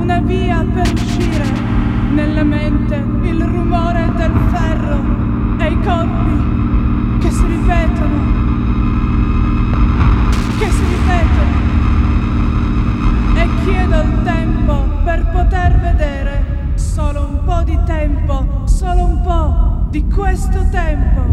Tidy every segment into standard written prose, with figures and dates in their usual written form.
una via per uscire. Nella mente il rumore del ferro e i colpi che si ripetono, e chiedo il tempo per poter vedere solo un po' di tempo, solo un po' di questo tempo.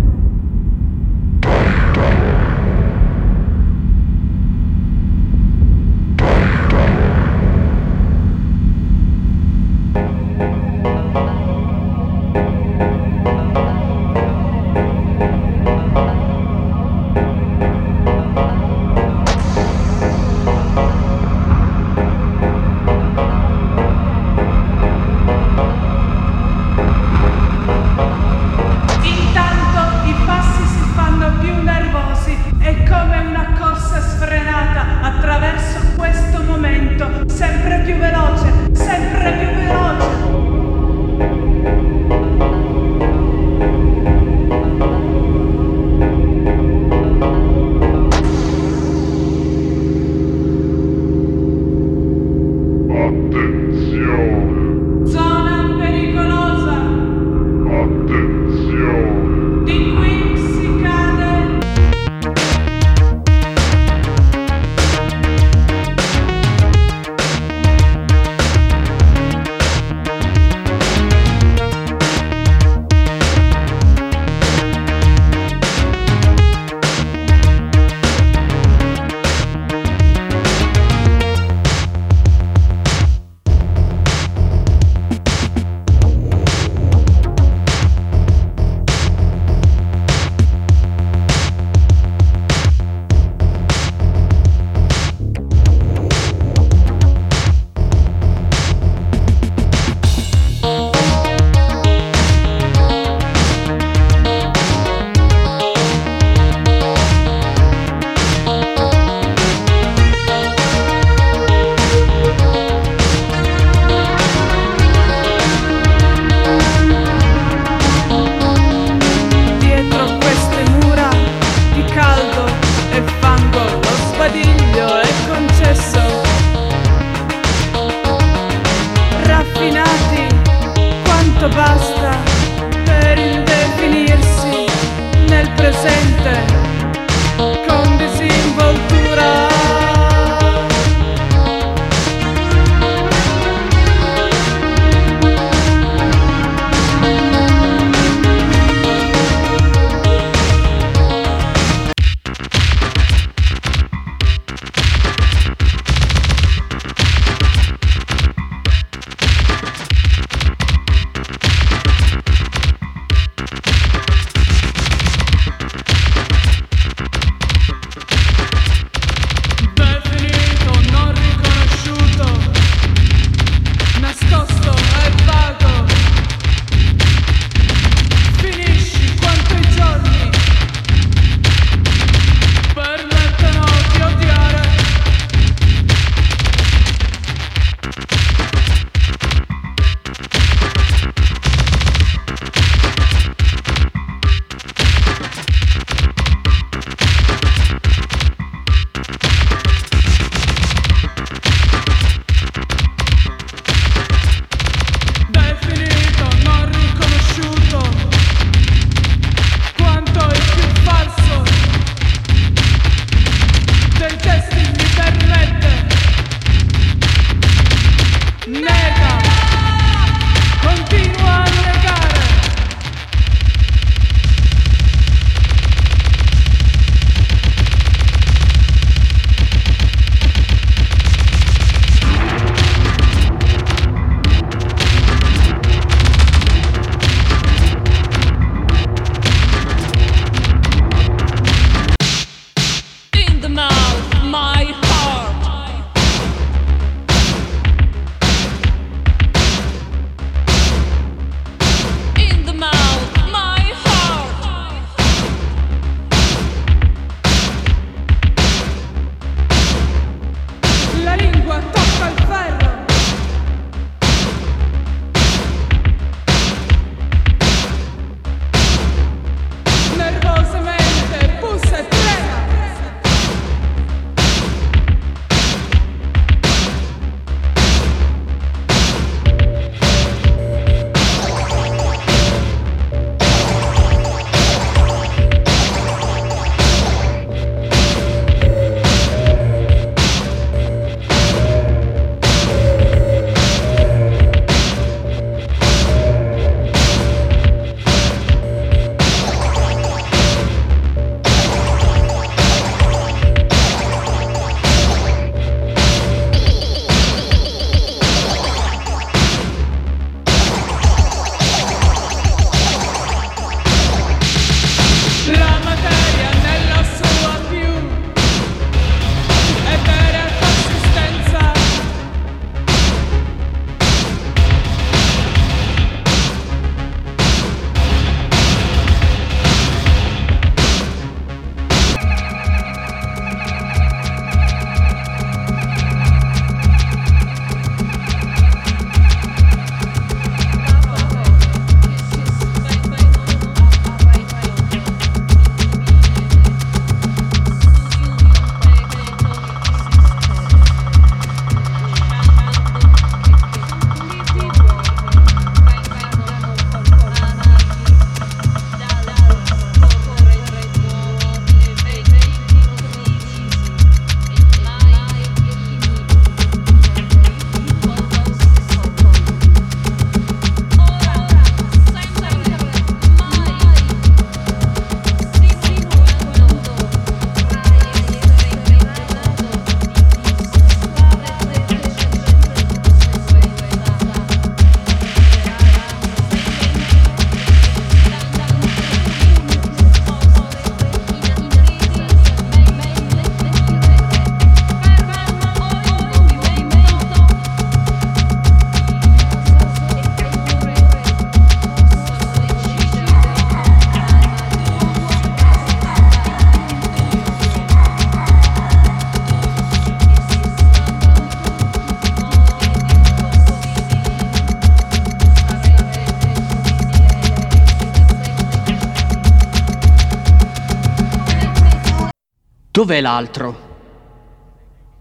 Dov'è l'altro?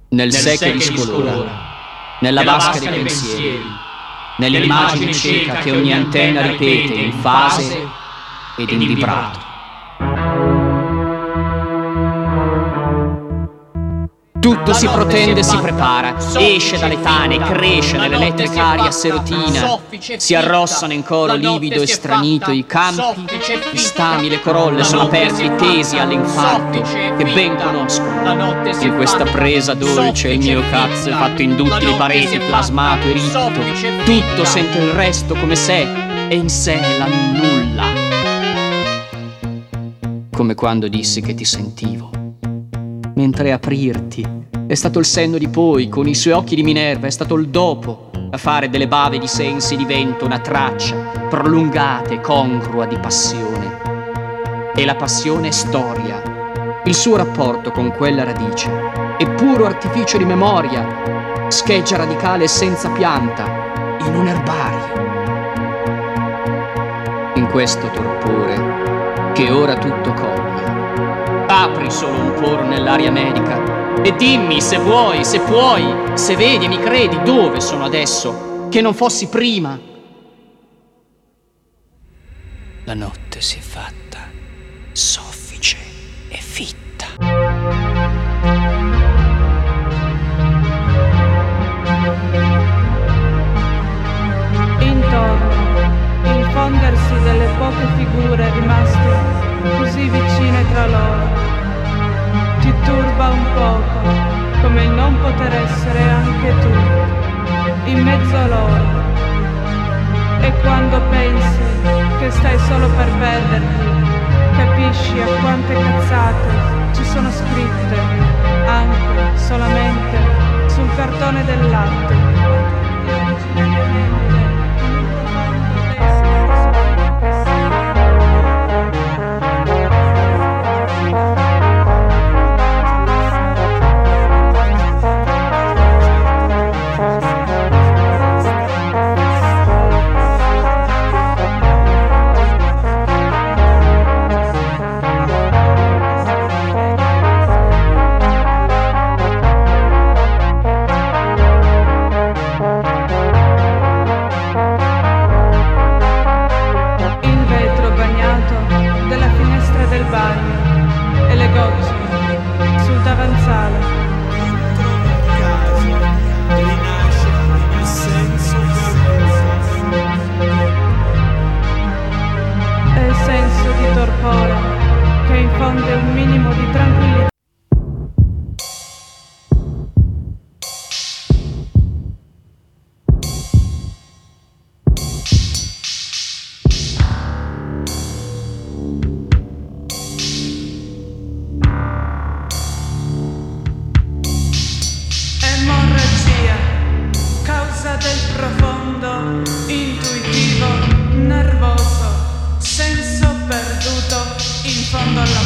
Nel sé che riscolora, nella vasca dei pensieri, nell'immagine cieca che ogni antenna ripete in fase ed in vibrato. Tutto si protende e si prepara, esce dalle tane, cresce nell'elettrica aria serotina, si arrossano in coro livido e stranito i campi, gli stami, le corolle sono aperti, tesi all'infarto, che ben conoscono. In questa presa dolce il mio cazzo è fatto in duttili pareti, plasmato e ritto, tutto sente il resto come sé e in sé l'annulla. Come quando dissi che ti sentivo, mentre aprirti. È stato il senno di poi, con i suoi occhi di Minerva, è stato il dopo, a fare delle bave di sensi di vento una traccia prolungata e congrua di passione. E la passione è storia, il suo rapporto con quella radice, è puro artificio di memoria, scheggia radicale senza pianta, in un erbario. In questo torpore, che ora tutto coglie, apri solo un poro nell'aria medica, e dimmi se vuoi, se puoi, se vedi e mi credi, dove sono adesso, che non fossi prima. La notte si è fatta soffice e fitta. Intorno, il fondersi delle poche figure rimaste così vicine tra loro ti turba un poco, come il non poter essere anche tu in mezzo a loro. E quando pensi che stai solo per perderti, capisci a quante cazzate ci sono scritte anche solamente sul cartone del latte. Intuitivo, nervoso, senso perduto in fondo alla